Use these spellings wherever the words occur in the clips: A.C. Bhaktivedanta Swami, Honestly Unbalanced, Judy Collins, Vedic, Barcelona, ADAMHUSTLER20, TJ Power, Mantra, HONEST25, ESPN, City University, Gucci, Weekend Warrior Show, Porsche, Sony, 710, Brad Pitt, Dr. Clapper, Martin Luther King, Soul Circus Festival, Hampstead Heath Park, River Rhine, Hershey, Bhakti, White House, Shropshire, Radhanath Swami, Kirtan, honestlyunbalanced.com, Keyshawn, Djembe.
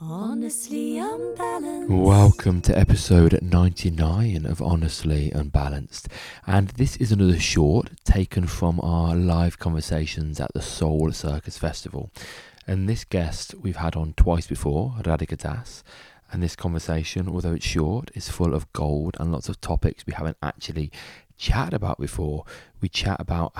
Honestly Unbalanced. Welcome to episode 99 of Honestly Unbalanced, and this is another short taken from our live conversations at the Soul Circus Festival. And this guest we've had on twice before, Radhika Das, and this conversation, although it's short, is full of gold and lots of topics we haven't actually chatted about before. We chat about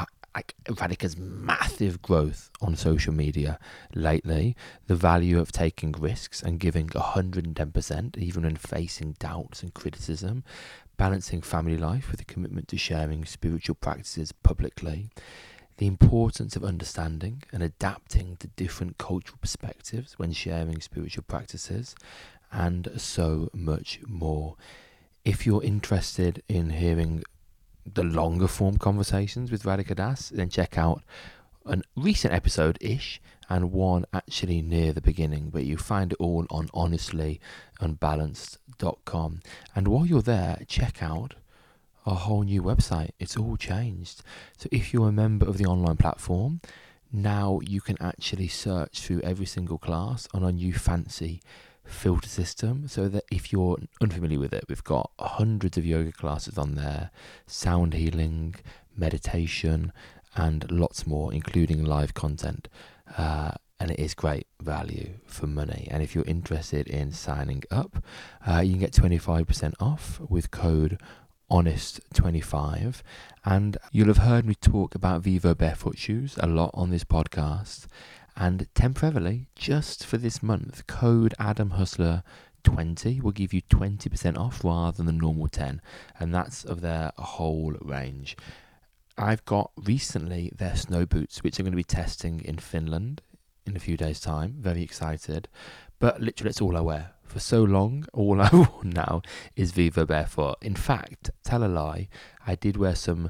Radhika's massive growth on social media lately, the value of taking risks and giving 110% even when facing doubts and criticism, balancing family life with a commitment to sharing spiritual practices publicly, the importance of understanding and adapting to different cultural perspectives when sharing spiritual practices, and so much more. If you're interested in hearing the longer form conversations with Radhika Das, then check out a recent episode-ish and one actually near the beginning, but you find it all on honestlyunbalanced.com. and while you're there, check out our whole new website. It's all changed, so if you're a member of the online platform now, you can actually search through every single class on our new fancy filter system, so that if you're unfamiliar with it, we've got hundreds of yoga classes on there, sound healing, meditation, and lots more, including live content, and it is great value for money. And if you're interested in signing up, you can get 25% off with code HONEST25. And you'll have heard me talk about Vivo Barefoot shoes a lot on this podcast. And temporarily, just for this month, code ADAMHUSTLER20 will give you 20% off rather than the normal 10%, and that's of their whole range. I've got recently their snow boots, which I'm going to be testing in Finland in a few days' time. Very excited. But literally, it's all I wear. For so long, all I've worn now is Vivo Barefoot. In fact, tell a lie, I did wear some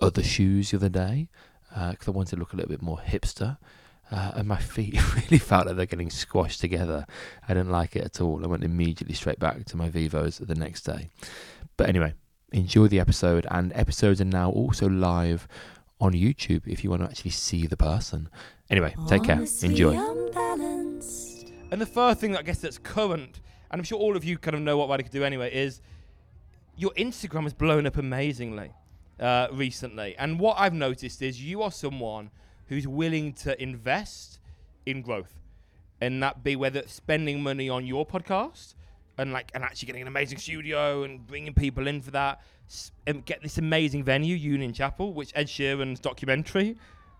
other shoes the other day because I wanted to look a little bit more hipster. And my feet really felt like they're getting squashed together. I didn't like it at all. I went immediately straight back to my Vivos the next day. But anyway, enjoy the episode. And episodes are now also live on YouTube if you want to actually see the person. Anyway, take care. Enjoy. And the first thing that I guess that's current, and I'm sure all of you kind of know what Radhika could do anyway, is your Instagram has blown up amazingly recently. And what I've noticed is you are someone who's willing to invest in growth, and that be whether spending money on your podcast and actually getting an amazing studio and bringing people in for that, and get this amazing venue, Union Chapel, which Ed Sheeran's documentary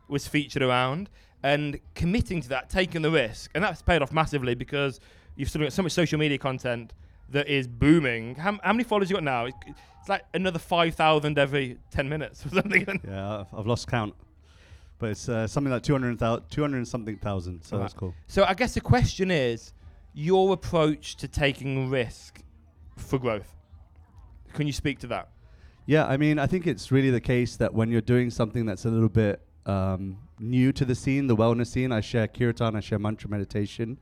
was featured around, and committing to that, taking the risk, and that's paid off massively because you've still got so much social media content that is booming. How many followers you got now? It's like another 5,000 every 10 minutes or something. Yeah, I've lost count. But it's something like 200 and something thousand, so that's cool. So I guess the question is, your approach to taking risk for growth. Can you speak to that? Yeah, I mean, I think it's really the case that when you're doing something that's a little bit new to the scene, the wellness scene, I share Kirtan, I share Mantra meditation.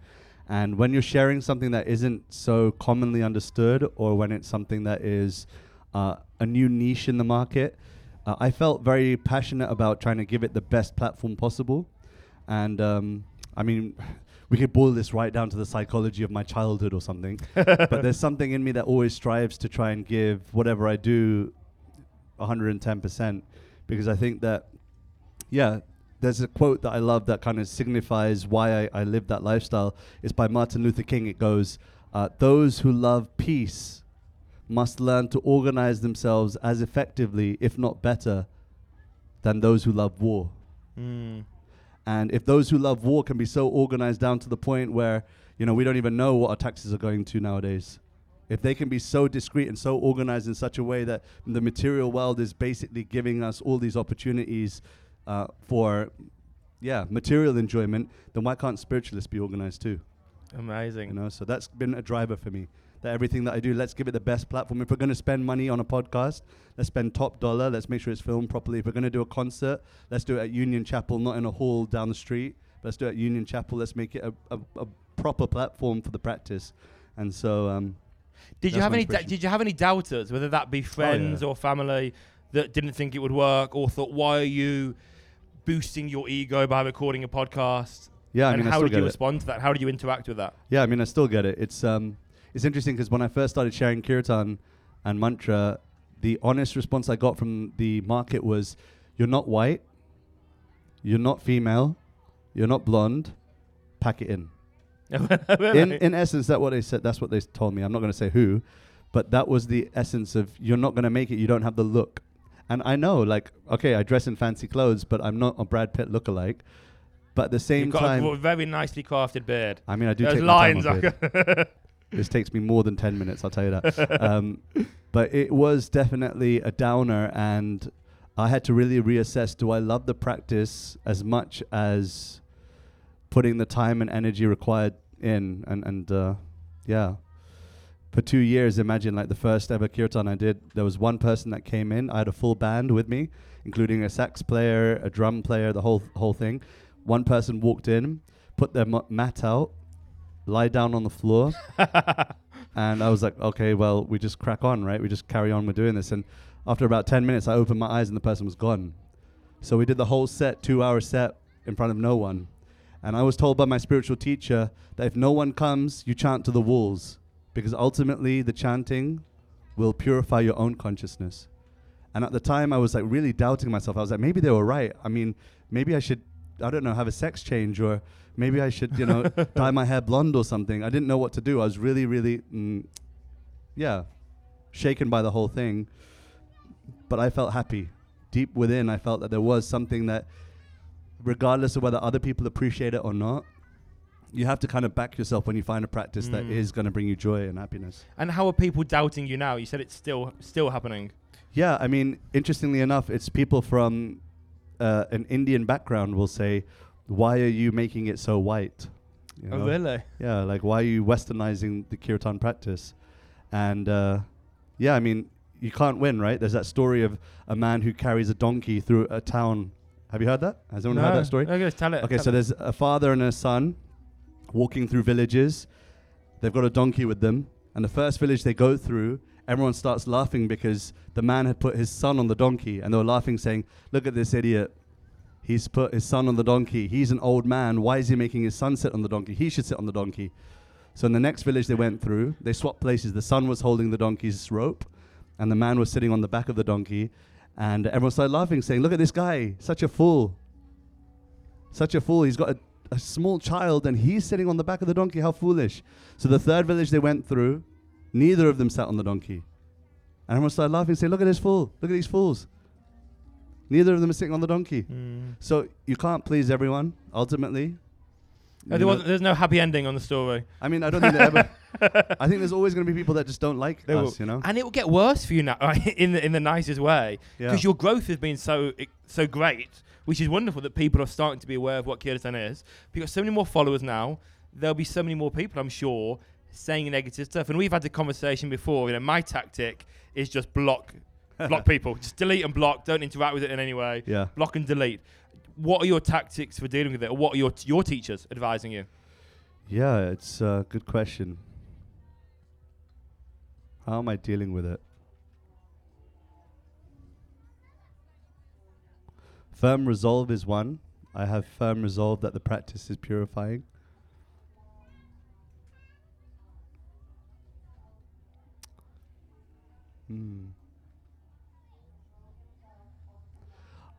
And when you're sharing something that isn't so commonly understood, or when it's something that is a new niche in the market, I felt very passionate about trying to give it the best platform possible. And I mean, we could boil this right down to the psychology of my childhood or something, but there's something in me that always strives to try and give whatever I do 110%, because I think that, yeah, there's a quote that I love that kind of signifies why I live that lifestyle. It's by Martin Luther King. It goes, those who love peace must learn to organize themselves as effectively, if not better, than those who love war. Mm. And if those who love war can be so organized down to the point where, you know, we don't even know what our taxes are going to nowadays. If they can be so discreet and so organized in such a way that the material world is basically giving us all these opportunities for, material enjoyment, then why can't spiritualists be organized too? Amazing. You know, so that's been a driver for me. That everything that I do, let's give it the best platform. If we're going to spend money on a podcast, let's spend top dollar. Let's make sure it's filmed properly. If we're going to do a concert, let's do it at Union Chapel, not in a hall down the street. Let's do it at Union Chapel. Let's make it a proper platform for the practice. And so, did you have any doubters, whether that be friends or family, that didn't think it would work or thought, why are you boosting your ego by recording a podcast? Yeah, and I mean, how did you respond to that? How did you interact with that? Yeah, I mean, I still get it. It's interesting because when I first started sharing Kirtan and Mantra, the honest response I got from the market was, you're not white, you're not female, you're not blonde, pack it in. In essence, that's what they said. That's what they told me. I'm not going to say who, but that was the essence of, you're not going to make it, you don't have the look. And I know, like, okay, I dress in fancy clothes, but I'm not a Brad Pitt lookalike. But at the same time... You've got a very nicely crafted beard. I mean, I do take my time on beard. This takes me more than 10 minutes, I'll tell you that. But it was definitely a downer, and I had to really reassess, do I love the practice as much as putting the time and energy required in? And yeah. For 2 years, imagine, like, the first ever Kirtan I did, there was one person that came in. I had a full band with me, including a sax player, a drum player, the whole thing. One person walked in, put their mat out, lie down on the floor. And I was like, okay, well, we just crack on, right? We just carry on with doing this. And after about 10 minutes, I opened my eyes and the person was gone. So we did the whole set, 2 hour set in front of no one. And I was told by my spiritual teacher that if no one comes, you chant to the walls, because ultimately the chanting will purify your own consciousness. And at the time I was like really doubting myself. I was like, maybe they were right. I mean, maybe I should, I don't know, have a sex change, or maybe I should, you know, dye my hair blonde or something. I didn't know what to do. I was really, really, shaken by the whole thing. But I felt happy. Deep within, I felt that there was something that, regardless of whether other people appreciate it or not, you have to kind of back yourself when you find a practice that is going to bring you joy and happiness. And how are people doubting you now? You said it's still happening. Yeah, I mean, interestingly enough, it's people from an Indian background will say, why are you making it so white? You know? Oh, really? Yeah, like, why are you westernizing the Kirtan practice? And yeah, I mean, you can't win, right? There's that story of a man who carries a donkey through a town. Have you heard that? Has anyone heard that story? No, just tell it. Okay, so there's a father and a son walking through villages. They've got a donkey with them. And the first village they go through, everyone starts laughing because the man had put his son on the donkey. And they were laughing, saying, look at this idiot. He's put his son on the donkey. He's an old man. Why is he making his son sit on the donkey? He should sit on the donkey. So in the next village they went through, they swapped places. The son was holding the donkey's rope, and the man was sitting on the back of the donkey. And everyone started laughing, saying, look at this guy, such a fool. Such a fool. He's got a small child and he's sitting on the back of the donkey. How foolish. So the third village they went through, neither of them sat on the donkey. And everyone started laughing, saying, look at this fool. Look at these fools. Neither of them is sitting on the donkey. So you can't please everyone, ultimately. There's no happy ending on the story. I mean, I don't think there ever... I think there's always going to be people that just don't like us, you know? And it will get worse for you now, in the nicest way. Because your growth has been so great, which is wonderful that people are starting to be aware of what Kirtan is. You've got so many more followers now. There'll be so many more people, I'm sure, saying negative stuff. And we've had the conversation before. You know, my tactic is just block people. Just delete and block. Don't interact with it in any way. Yeah. Block and delete. What are your tactics for dealing with it? Or what are your teachers advising you? Yeah, it's a good question. How am I dealing with it? Firm resolve is one. I have firm resolve that the practice is purifying.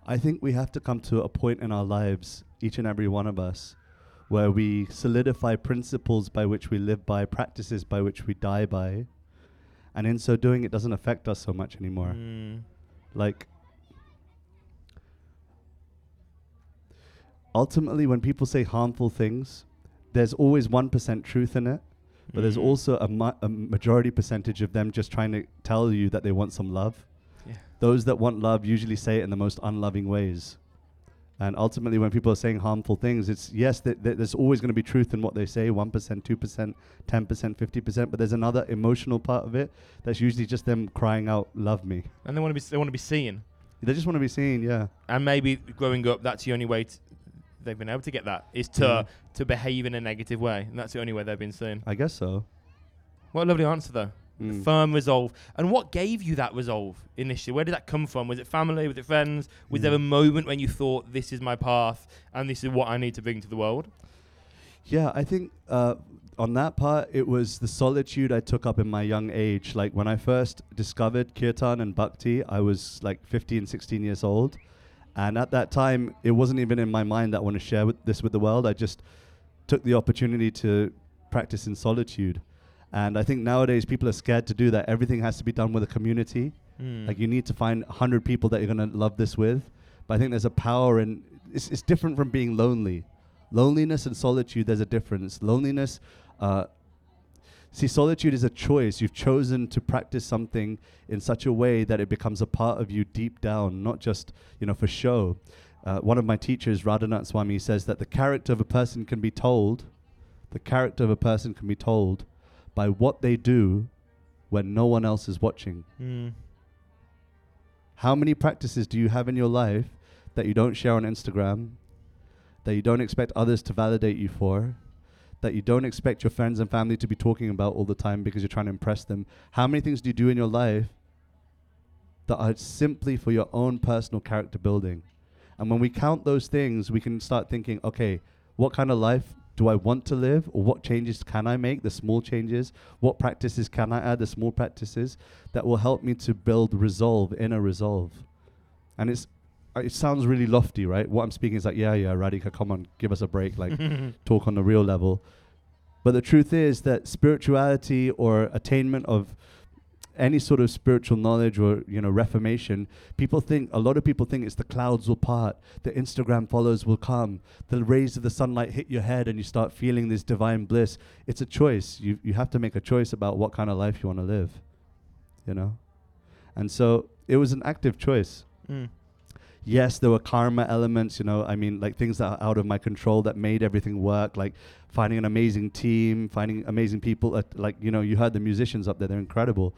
I think we have to come to a point in our lives, each and every one of us, where we solidify principles by which we live by, practices by which we die by, and in so doing, it doesn't affect us so much anymore. Like, ultimately, when people say harmful things, there's always 1% truth in it, but there's also a majority percentage of them just trying to tell you that they want some love. Those that want love usually say it in the most unloving ways. And ultimately, when people are saying harmful things, it's, yes, there's always going to be truth in what they say, 1%, 2%, 10%, 50%, but there's another emotional part of it that's usually just them crying out, love me. And they want to be seen. They just want to be seen, yeah. And maybe growing up, that's the only way they've been able to get that, is to behave in a negative way. And that's the only way they've been seen. I guess so. What a lovely answer, though. a firm resolve. And what gave you that resolve initially? Where did that come from? Was it family? Was it friends? Was there a moment when you thought, this is my path and this is what I need to bring to the world? Yeah, I think on that part, it was the solitude I took up in my young age. Like when I first discovered Kirtan and Bhakti, I was like 15, 16 years old. And at that time, it wasn't even in my mind that I want to share this with the world. I just took the opportunity to practice in solitude. And I think nowadays people are scared to do that. Everything has to be done with a community. Like you need to find 100 people that you're going to love this with. But I think there's a power in, it's different from being lonely. Loneliness and solitude, there's a difference. Loneliness, see, solitude is a choice. You've chosen to practice something in such a way that it becomes a part of you deep down, not just, you know, for show. One of my teachers, Radhanath Swami, says that the character of a person can be told, by what they do when no one else is watching. How many practices do you have in your life that you don't share on Instagram, that you don't expect others to validate you for, that you don't expect your friends and family to be talking about all the time because you're trying to impress them? How many things do you do in your life that are simply for your own personal character building? And when we count those things, we can start thinking, okay, what kind of life do I want to live, or what changes can I make, the small changes? What practices can I add, the small practices that will help me to build resolve, inner resolve? And it sounds really lofty, right? What I'm speaking is like, yeah, Radhika, come on, give us a break, like talk on the real level. But the truth is that spirituality or attainment of any sort of spiritual knowledge or, you know, reformation, a lot of people think it's the clouds will part, the Instagram followers will come, the rays of the sunlight hit your head and you start feeling this divine bliss. It's a choice. You have to make a choice about what kind of life you want to live, you know? And so it was an active choice. Yes, there were karma elements, you know, I mean, like things that are out of my control that made everything work, like finding an amazing team, finding amazing people, like, you know, you heard the musicians up there, they're incredible.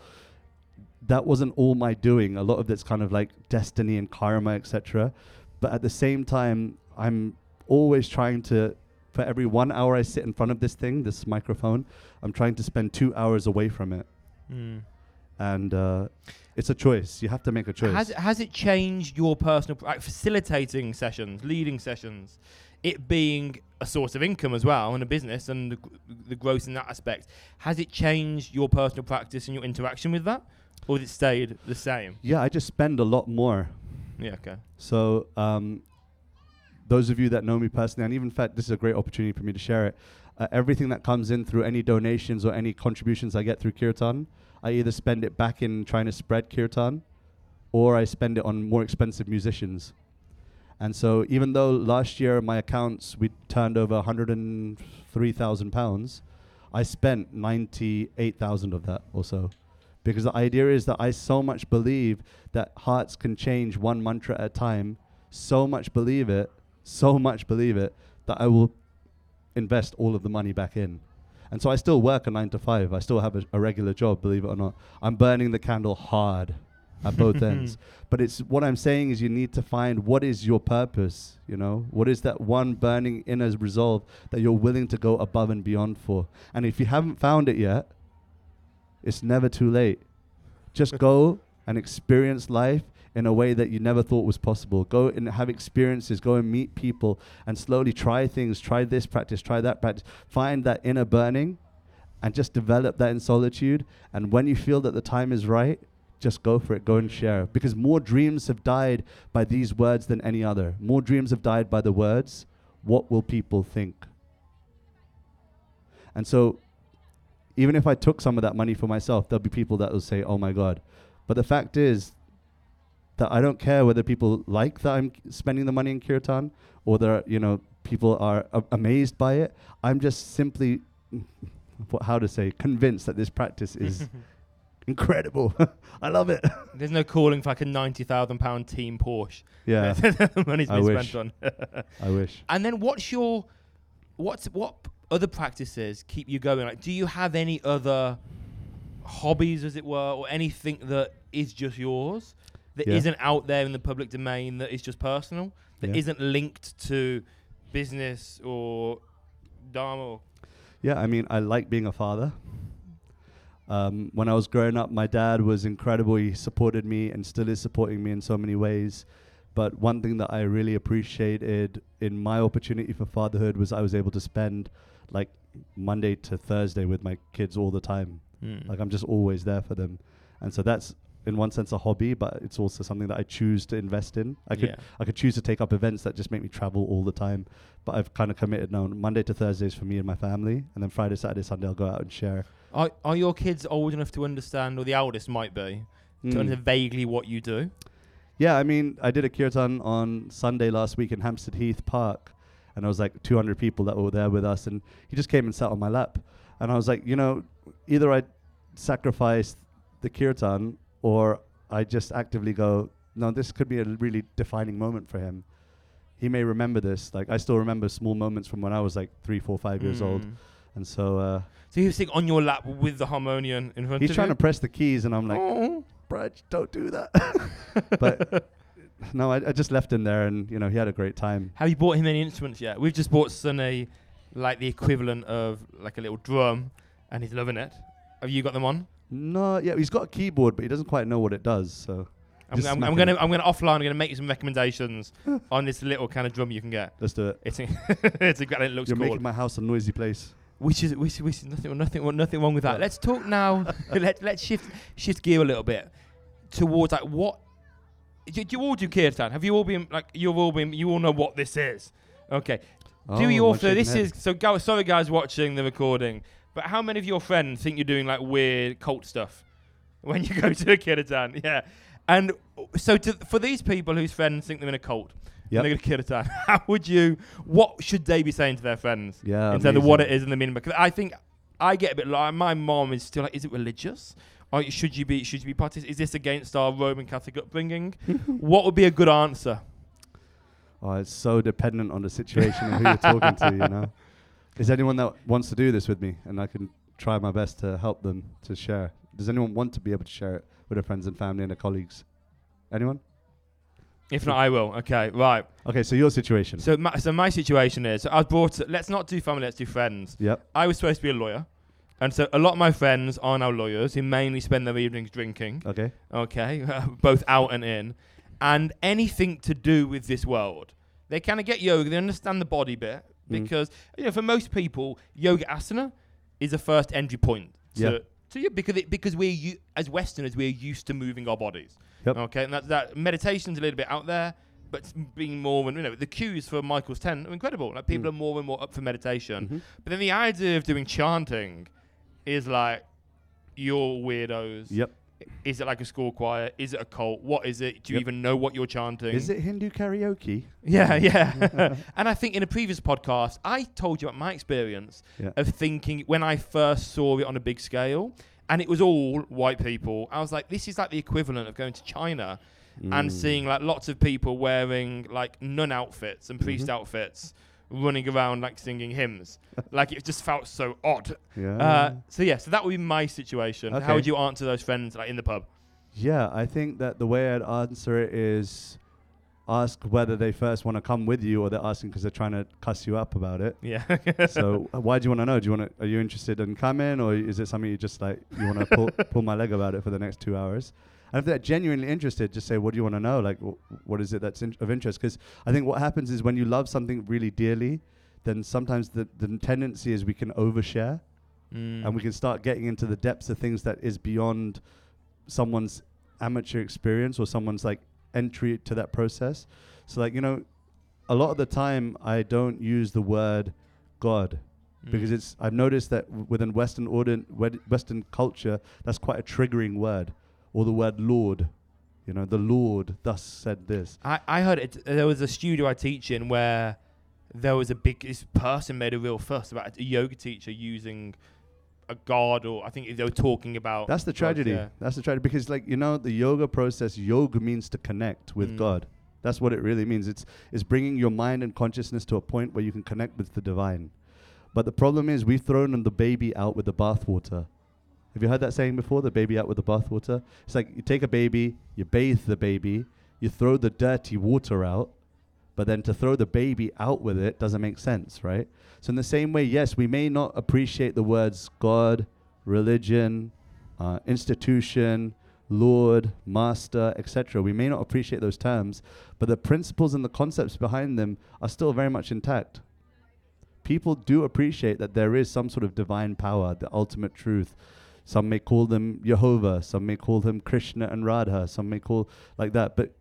That wasn't all my doing. A lot of that's kind of like destiny and karma, etc. But at the same time, I'm always trying to, for every 1 hour I sit in front of this thing, this microphone, I'm trying to spend 2 hours away from it. And it's a choice. You have to make a choice. Has it changed your personal, facilitating sessions, leading sessions, it being a source of income as well and a business and the growth in that aspect? Has it changed your personal practice and your interaction with that? Or has it stayed the same? Yeah, I just spend a lot more. Yeah, okay. So those of you that know me personally, and even in fact, this is a great opportunity for me to share it. Everything that comes in through any donations or any contributions I get through Kirtan, I either spend it back in trying to spread Kirtan or I spend it on more expensive musicians. And so even though last year my accounts, we turned over £103,000, I spent 98,000 of that or so. Because the idea is that I so much believe that hearts can change one mantra at a time, so much believe it, that I will invest all of the money back in. And so I still work a 9 to 5. I still have a regular job, believe it or not. I'm burning the candle hard at both ends. But it's what I'm saying is you need to find what is your purpose, you know? What is that one burning inner resolve that you're willing to go above and beyond for? And if you haven't found it yet, it's never too late. Just go and experience life in a way that you never thought was possible. Go and have experiences, go and meet people and slowly try things, try this practice, try that practice. Find that inner burning and just develop that in solitude. And when you feel that the time is right, just go for it, go and share. Because more dreams have died by these words than any other. More dreams have died by the words, what will people think? And so even if I took some of that money for myself, there'll be people that will say, oh my God. But the fact is, that I don't care whether people like that I'm spending the money in Kirtan or that, you know, people are amazed by it. I'm just simply, convinced that this practice is incredible. I love it. There's no calling for like a £90,000 team Porsche. Yeah. The money's been spent on. I wish. And then what other practices keep you going? Like, do you have any other hobbies, as it were, or anything that is just yours? That isn't out there in the public domain, that is just personal, that isn't linked to business or Dharma? Yeah, I mean, I like being a father. When I was growing up, my dad was incredible. He supported me and still is supporting me in so many ways. But one thing that I really appreciated in my opportunity for fatherhood was I was able to spend like Monday to Thursday with my kids all the time. Like I'm just always there for them. And so that's in one sense a hobby, but it's also something that I choose to invest in. I could choose to take up events that just make me travel all the time, but I've kind of committed now. Monday to Thursdays for me and my family, and then Friday, Saturday, Sunday I'll go out and share. Are your kids old enough to understand, or the eldest might be, to understand vaguely what you do? Yeah, I mean, I did a kirtan on Sunday last week in Hampstead Heath Park, and there was like 200 people that were there with us, and he just came and sat on my lap. And I was like, you know, either I sacrifice the kirtan or I just actively go, no, this could be a really defining moment for him. He may remember this. Like, I still remember small moments from when I was like 3, 4, 5 years old. And so... so he was sitting on your lap with the harmonium in front of you? He's trying to press the keys, and I'm like, Brad, don't do that. But no, I just left him there, and, you know, he had a great time. Have you bought him any instruments yet? We've just bought Sonny, like, the equivalent of, like, a little drum, and he's loving it. Have you got them on? No, yeah, he's got a keyboard, but he doesn't quite know what it does. So I'm gonna offline. I'm gonna make you some recommendations on this little kind of drum you can get. Let's do it. It's exactly it looks. You're cool. Making my house a noisy place. Which is nothing wrong with that. Yeah. Let's talk now. let's shift gear a little bit towards like what. Do you all do kirtan? Have you all been like you all know what this is? Okay. Do you all feel this is so? Sorry, guys, watching the recording. But how many of your friends think you're doing like weird cult stuff when you go to a kirtan? Yeah. And so for these people whose friends think they're in a cult, yep. And they're going to kirtan, what should they be saying to their friends? Yeah, in terms of what it is and the meaning? Because I think I get a bit like, my mom is still like, is it religious? Or should you be participating? Is this against our Roman Catholic upbringing? What would be a good answer? Oh, it's so dependent on the situation and who you're talking to, you know? Is there anyone that wants to do this with me? And I can try my best to help them to share. Does anyone want to be able to share it with their friends and family and their colleagues? Anyone? If not, I will. Okay, right. Okay, so your situation. So my situation is, I was brought to, let's not do family, let's do friends. Yep. I was supposed to be a lawyer. And so a lot of my friends are now lawyers who mainly spend their evenings drinking. Okay. Both out and in. And anything to do with this world. They kind of get yoga, they understand the body bit. Because you know, for most people, yoga asana is a first entry point to you because we as Westerners we're used to moving our bodies. Yep. Okay, and that meditation's a little bit out there, but being more and the cues for Michael's 10 are incredible. Like people are more and more up for meditation, but then the idea of doing chanting is like you're weirdos. Yep. Is it like a school choir? Is it a cult? What is it? Do you even know what you're chanting? Is it Hindu karaoke? Yeah. And I think in a previous podcast, I told you about my experience of thinking when I first saw it on a big scale, and it was all white people. I was like, this is like the equivalent of going to China and seeing like lots of people wearing like nun outfits and priest outfits running around like singing hymns. Like it just felt so odd. Yeah. So that would be my situation. Okay. How would you answer those friends like in the pub? Yeah, I think that the way I'd answer it is ask whether they first want to come with you or they're asking because they're trying to cuss you up about it. Yeah. So why do you want to know? Are you interested in coming, or is it something you just like you want to pull my leg about it for the next 2 hours? And if they're genuinely interested, just say, what do you want to know? Like, what is it that's of interest? Because I think what happens is when you love something really dearly, then sometimes the tendency is we can overshare and we can start getting into the depths of things that is beyond someone's amateur experience or someone's like entry to that process. So like, you know, a lot of the time I don't use the word God because I've noticed that within Western culture, that's quite a triggering word. Or the word Lord, you know, the Lord thus said this. I heard it. There was a studio I teach in where there was this person made a real fuss about a yoga teacher using a god, or I think they were talking about. That's the tragedy. God, yeah. That's the tragedy because, like, you know, the yoga process, yoga means to connect with God. That's what it really means. It's bringing your mind and consciousness to a point where you can connect with the divine. But the problem is we've thrown the baby out with the bathwater. Have you heard that saying before, the baby out with the bathwater? It's like you take a baby, you bathe the baby, you throw the dirty water out, but then to throw the baby out with it doesn't make sense, right? So in the same way, yes, we may not appreciate the words God, religion, institution, Lord, Master, etc. We may not appreciate those terms, but the principles and the concepts behind them are still very much intact. People do appreciate that there is some sort of divine power, the ultimate truth. Some may call them Jehovah, some may call them Krishna and Radha, some may call like that. But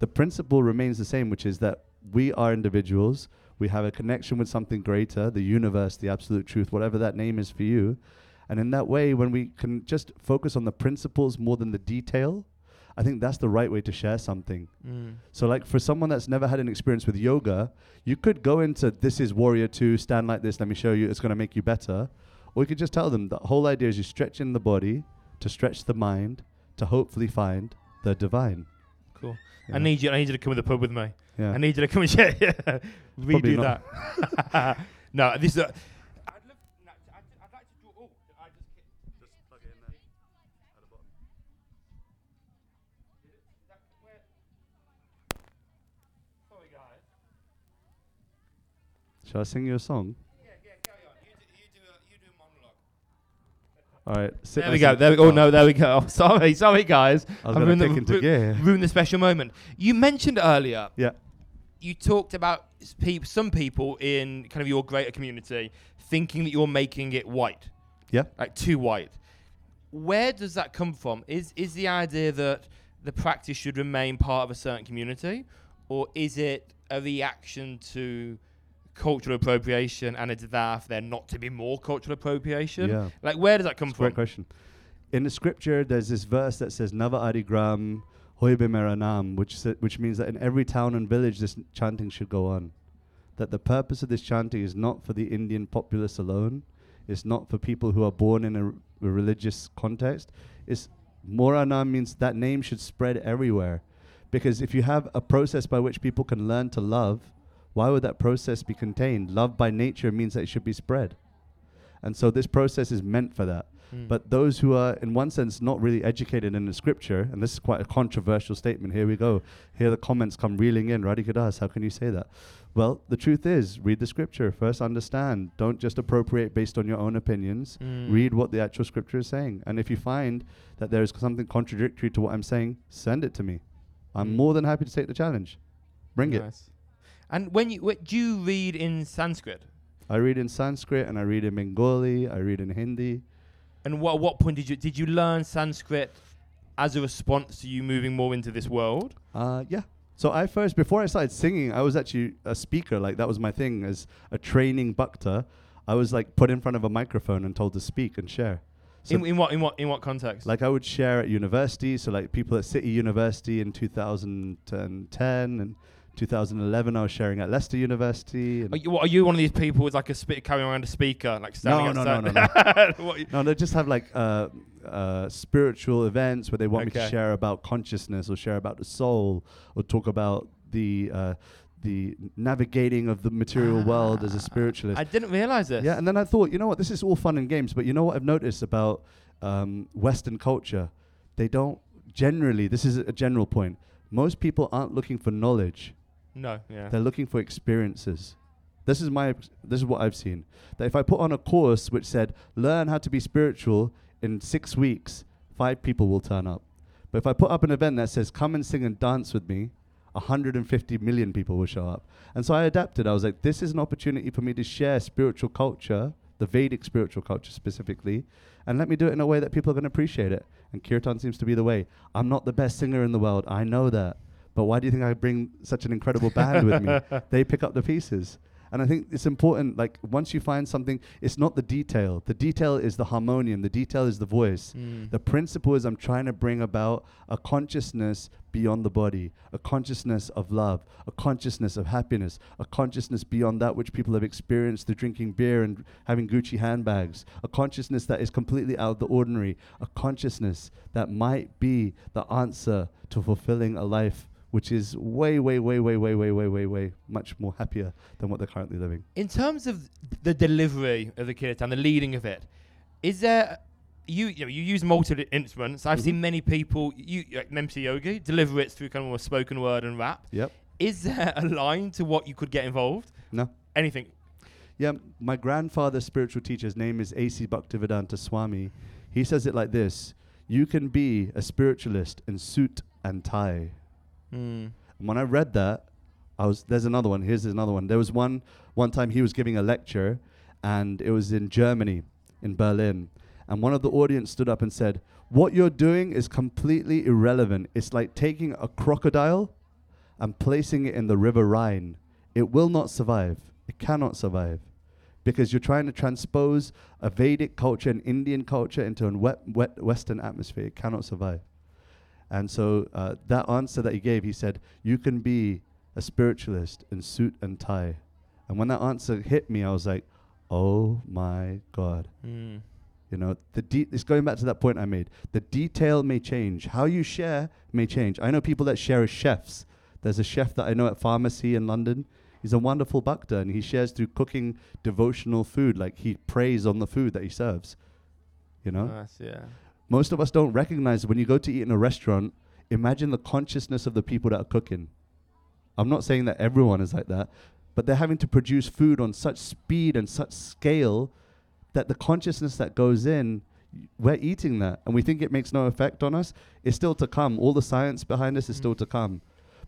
the principle remains the same, which is that we are individuals. We have a connection with something greater, the universe, the absolute truth, whatever that name is for you. And in that way, when we can just focus on the principles more than the detail, I think that's the right way to share something. Mm. So like for someone that's never had an experience with yoga, you could go into, this is warrior 2, stand like this, let me show you, it's going to make you better. Or you could just tell them the whole idea is you stretch in the body to stretch the mind to hopefully find the divine. Cool. Yeah. I need you to come to the pub with me. Yeah. I need you to come and share. Yeah. Redo that. No, this is... Shall I sing you a song? Yeah, carry on. You do monologue. All right. There we go. Oh, no, there we go. Sorry, guys. I was going to take into gear. Ruined the special moment. You mentioned earlier. Yeah. You talked about some people in kind of your greater community thinking that you're making it white. Yeah. Like too white. Where does that come from? Is the idea that the practice should remain part of a certain community, or is it a reaction to cultural appropriation and it's there for there not to be more cultural appropriation? Yeah. Like, where does that come from? Great question. In the scripture, there's this verse that says, Nava Adi Gram Hoibe Meranam, which means that in every town and village, this chanting should go on. That the purpose of this chanting is not for the Indian populace alone. It's not for people who are born in a religious context. It's Moranam means that name should spread everywhere. Because if you have a process by which people can learn to love, why would that process be contained? Love by nature means that it should be spread. And so this process is meant for that. Mm. But those who are, in one sense, not really educated in the scripture, and this is quite a controversial statement, here we go. Here the comments come reeling in. Radhika Das, how can you say that? Well, the truth is, read the scripture. First understand. Don't just appropriate based on your own opinions. Mm. Read what the actual scripture is saying. And if you find that there is something contradictory to what I'm saying, send it to me. I'm more than happy to take the challenge. Bring it. And when you do you read in Sanskrit? I read in Sanskrit, and I read in Bengali. I read in Hindi. And at what point did you learn Sanskrit as a response to you moving more into this world? Yeah. So I first, before I started singing, I was actually a speaker. Like that was my thing as a training bhakta. I was like put in front of a microphone and told to speak and share. So in what context? Like I would share at university. So like people at City University in 2010 and 2011, I was sharing at Leicester University. Are you one of these people with like a carrying around a speaker, like standing outside? No. No, they just have like spiritual events where they want me to share about consciousness or share about the soul or talk about the navigating of the material world as a spiritualist. I didn't realize this. Yeah, and then I thought, you know what, this is all fun and games, but you know what I've noticed about Western culture? They don't generally, this is a general point, most people aren't looking for knowledge. No, yeah. They're looking for experiences. This is what I've seen. That if I put on a course which said, learn how to be spiritual in 6 weeks, 5 people will turn up. But if I put up an event that says, come and sing and dance with me, 150 million people will show up. And so I adapted. I was like, this is an opportunity for me to share spiritual culture, the Vedic spiritual culture specifically, and let me do it in a way that people are going to appreciate it. And Kirtan seems to be the way. I'm not the best singer in the world. I know that. But why do you think I bring such an incredible band with me? They pick up the pieces. And I think it's important, like, once you find something, it's not the detail. The detail is the harmonium. The detail is the voice. Mm. The principle is I'm trying to bring about a consciousness beyond the body, a consciousness of love, a consciousness of happiness, a consciousness beyond that which people have experienced through drinking beer and having Gucci handbags, a consciousness that is completely out of the ordinary, a consciousness that might be the answer to fulfilling a life which is way, way, way, way, way, way, way, way, way much more happier than what they're currently living. In terms of the delivery of the kirtan, the leading of it, is there, you use multiple instruments. I've seen many people, like MC Yogi, deliver it through kind of a spoken word and rap. Yep. Is there a line to what you could get involved? No. Anything? Yeah, my grandfather's spiritual teacher's name is A.C. Bhaktivedanta Swami. He says it like this. You can be a spiritualist in suit and tie. Mm. And when I read that, there's another one. Here's another one. There was one time he was giving a lecture, and it was in Germany, in Berlin. And one of the audience stood up and said, "What you're doing is completely irrelevant. It's like taking a crocodile and placing it in the River Rhine. It will not survive. It cannot survive. Because you're trying to transpose a Vedic culture and Indian culture into a wet Western atmosphere. It cannot survive." And so that answer that he gave, he said, "You can be a spiritualist in suit and tie." And when that answer hit me, I was like, oh my God. Mm. You know, it's going back to that point I made. The detail may change. How you share may change. I know people that share as chefs. There's a chef that I know at Pharmacy in London. He's a wonderful bhakta, and he shares through cooking devotional food. Like, he prays on the food that he serves. You know? Nice, yeah. Most of us don't recognize when you go to eat in a restaurant, imagine the consciousness of the people that are cooking. I'm not saying that everyone is like that, but they're having to produce food on such speed and such scale that the consciousness that goes in, we're eating that, and we think it makes no effect on us. It's still to come. All the science behind us is still to come.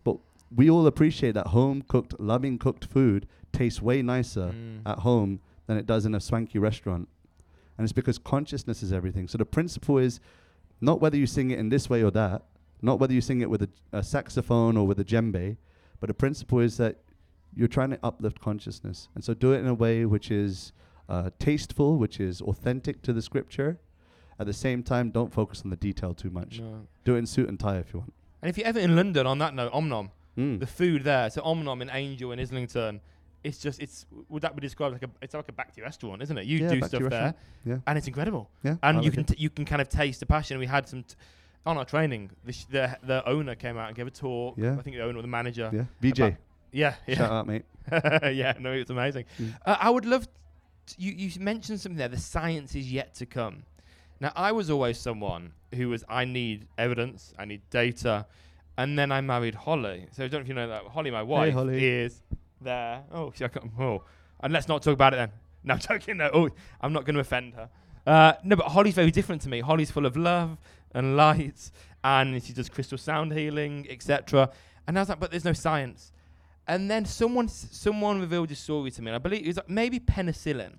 But we all appreciate that home-cooked, loving-cooked food tastes way nicer at home than it does in a swanky restaurant. And it's because consciousness is everything. So the principle is not whether you sing it in this way or that, not whether you sing it with a saxophone or with a djembe, but the principle is that you're trying to uplift consciousness. And so do it in a way which is tasteful, which is authentic to the scripture. At the same time, don't focus on the detail too much. No. Do it in suit and tie if you want. And if you're ever in London, on that note, Omnom, the food there, so Omnom in Angel in Islington, it's just, would that be described like it's like a Bhakti restaurant, isn't it? You do stuff there, and it's incredible. Yeah, and you can kind of taste the passion. We had some, on our training, the owner came out and gave a talk, I think the owner or the manager. Yeah, VJ. Yeah. Shout out, mate. Yeah, no, it was amazing. Mm. I would love, you mentioned something there, the science is yet to come. Now, I was always someone who was, I need evidence, I need data, and then I married Holly. So I don't know if you know that, Holly, my wife, hey, Holly. Is there. Oh, see, I can't, and let's not talk about it then. No, I'm joking, no. Oh, I'm not going to offend her. No, but Holly's very different to me. Holly's full of love and light, and she does crystal sound healing, etc. And I was like, but there's no science. And then someone revealed a story to me, and I believe it was like maybe penicillin,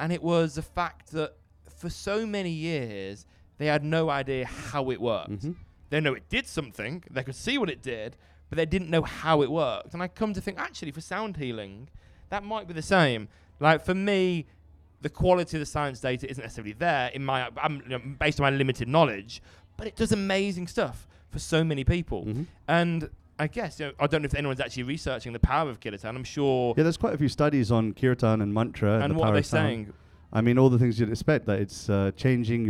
and it was the fact that for so many years, they had no idea how it worked. Mm-hmm. They know it did something. They could see what it did, but they didn't know how it worked. And I come to think, actually, for sound healing, that might be the same. Like, for me, the quality of the science data isn't necessarily there in my based on my limited knowledge, but it does amazing stuff for so many people. Mm-hmm. And I guess, I don't know if anyone's actually researching the power of Kirtan. I'm sure... Yeah, there's quite a few studies on Kirtan and Mantra. And what are they saying? I mean, all the things you'd expect, that it's changing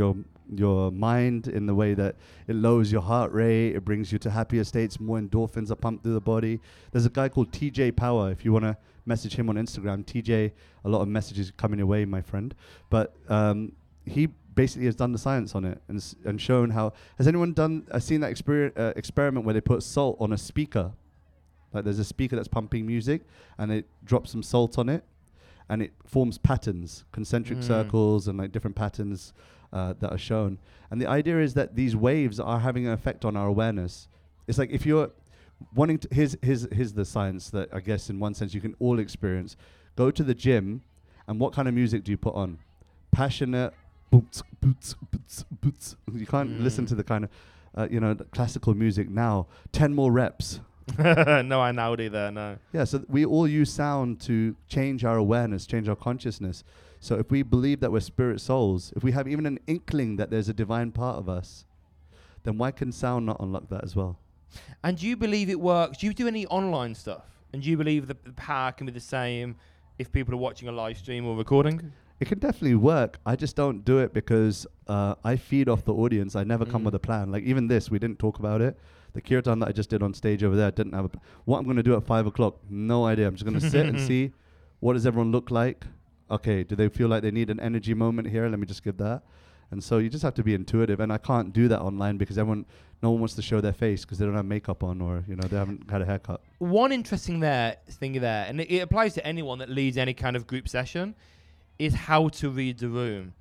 your mind in the way that it lowers your heart rate, it brings you to happier states, more endorphins are pumped through the body. There's a guy called TJ Power, if you want to message him on Instagram. TJ, a lot of messages coming your way, my friend. But he basically has done the science on it and shown how... Has anyone seen that experiment where they put salt on a speaker? Like, there's a speaker that's pumping music and it drops some salt on it, and it forms patterns, concentric circles and like different patterns that are shown. And the idea is that these waves are having an effect on our awareness. It's like if you're wanting to, here's the science that I guess in one sense you can all experience. Go to the gym, and what kind of music do you put on? Passionate, you can't listen to the kind of, the classical music now. 10 more reps. No, I now do that, no. Yeah, so we all use sound to change our awareness, change our consciousness. So if we believe that we're spirit souls, if we have even an inkling that there's a divine part of us, then why can sound not unlock that as well? And do you believe it works? Do you do any online stuff? And do you believe the power can be the same if people are watching a live stream or recording? It can definitely work. I just don't do it because I feed off the audience. I never come with a plan. Like even this, we didn't talk about it. The kirtan that I just did on stage over there, I didn't have what I'm going to do at 5 o'clock. No idea. I'm just going to sit and see, what does everyone look like? Okay, do they feel like they need an energy moment here? Let me just give that. And so you just have to be intuitive. And I can't do that online because no one wants to show their face because they don't have makeup on or they haven't had a haircut. One interesting thing there, and it applies to anyone that leads any kind of group session, is how to read the room.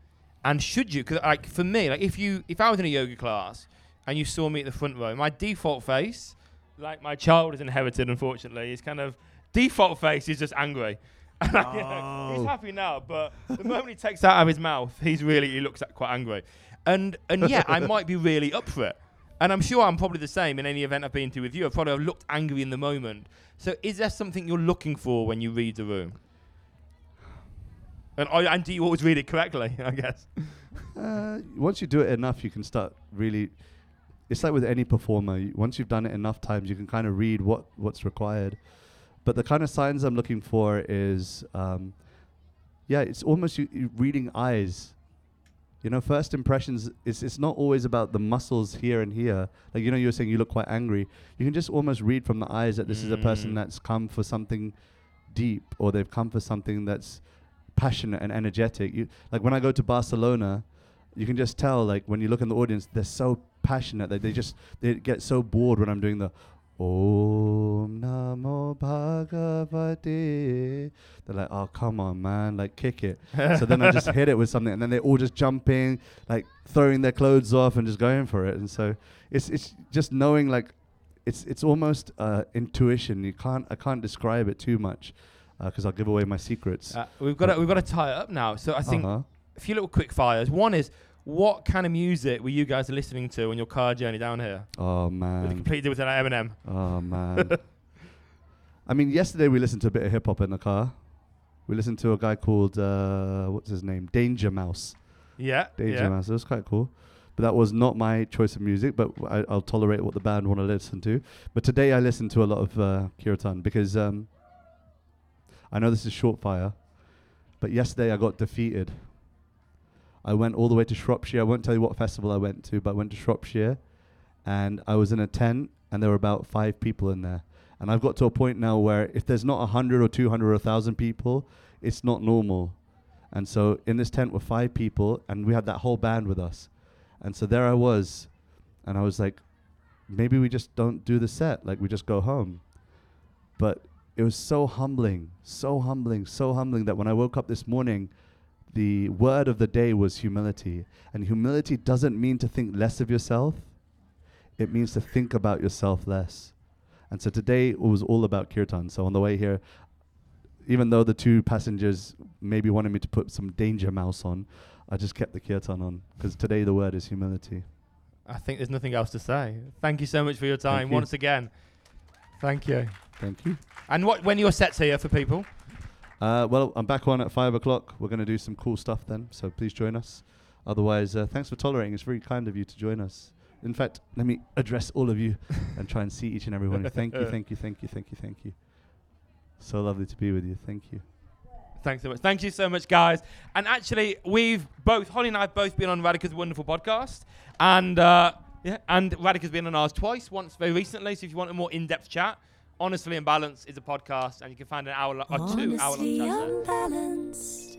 And should you? Because like for me, like if I was in a yoga class and you saw me at the front row, my default face, like my child is inherited, unfortunately, is kind of default face is just angry. And like, you know, he's happy now, but the moment he takes that out of his mouth, he looks quite angry. And yeah, I might be really up for it. And I'm sure I'm probably the same in any event I've been to with you. I probably have looked angry in the moment. So is there something you're looking for when you read the room? And do you always read it correctly, I guess? Once you do it enough, you can start really... It's like with any performer. Once you've done it enough times, you can kind of read what's required. But the kind of signs I'm looking for is... it's almost you reading eyes. You know, first impressions, it's not always about the muscles here and here. Like, you know, you were saying you look quite angry. You can just almost read from the eyes that this is a person that's come for something deep, or they've come for something that's passionate and energetic. Like when I go to Barcelona, you can just tell, like when you look in the audience, they're so passionate that they get so bored when I'm doing the Om Namo Bhagavate. They're like, oh, come on, man, like kick it. So then I just hit it with something, and then they all just jumping, like throwing their clothes off and just going for it. And so it's just knowing, like it's almost intuition. I can't describe it too much, because I'll give away my secrets. We've got to tie it up now. So I think a few little quick fires. One is, what kind of music were you guys listening to on your car journey down here? Oh, man. With a complete deal with an Eminem. Oh, man. I mean, yesterday we listened to a bit of hip-hop in the car. We listened to a guy called, what's his name? Danger Mouse. Yeah. Danger Mouse. It was quite cool. But that was not my choice of music, but I'll tolerate what the band want to listen to. But today I listened to a lot of Kirtan, because... I know this is short fire, but yesterday I got defeated. I went all the way to Shropshire. I won't tell you what festival I went to, but I went to Shropshire, and I was in a tent, and there were about 5 people in there. And I've got to a point now where if there's not 100 or 200 or 1,000 people, it's not normal. And so in this tent were 5 people, and we had that whole band with us. And so there I was, and I was like, maybe we just don't do the set. Like, we just go home. But... it was so humbling that when I woke up this morning, the word of the day was humility. And humility doesn't mean to think less of yourself. It means to think about yourself less. And so today it was all about Kirtan. So on the way here, even though the 2 passengers maybe wanted me to put some Danger Mouse on, I just kept the Kirtan on, because today the word is humility. I think there's nothing else to say. Thank you so much for your time once again. Thank you. Thank you. And when are your sets here for people? Well, I'm back on at 5:00. We're going to do some cool stuff then, so please join us. Otherwise, thanks for tolerating. It's very kind of you to join us. In fact, let me address all of you and try and see each and every one. Thank you. So lovely to be with you. Thank you. Thanks so much. Thank you so much, guys. And actually, Holly and I have both been on Radhika's wonderful podcast. And... and Radhika's been on ours twice, once very recently, so if you want a more in-depth chat, Honestly Unbalanced is a podcast, and you can find an hour or 2 hour long chat. Honestly Unbalanced.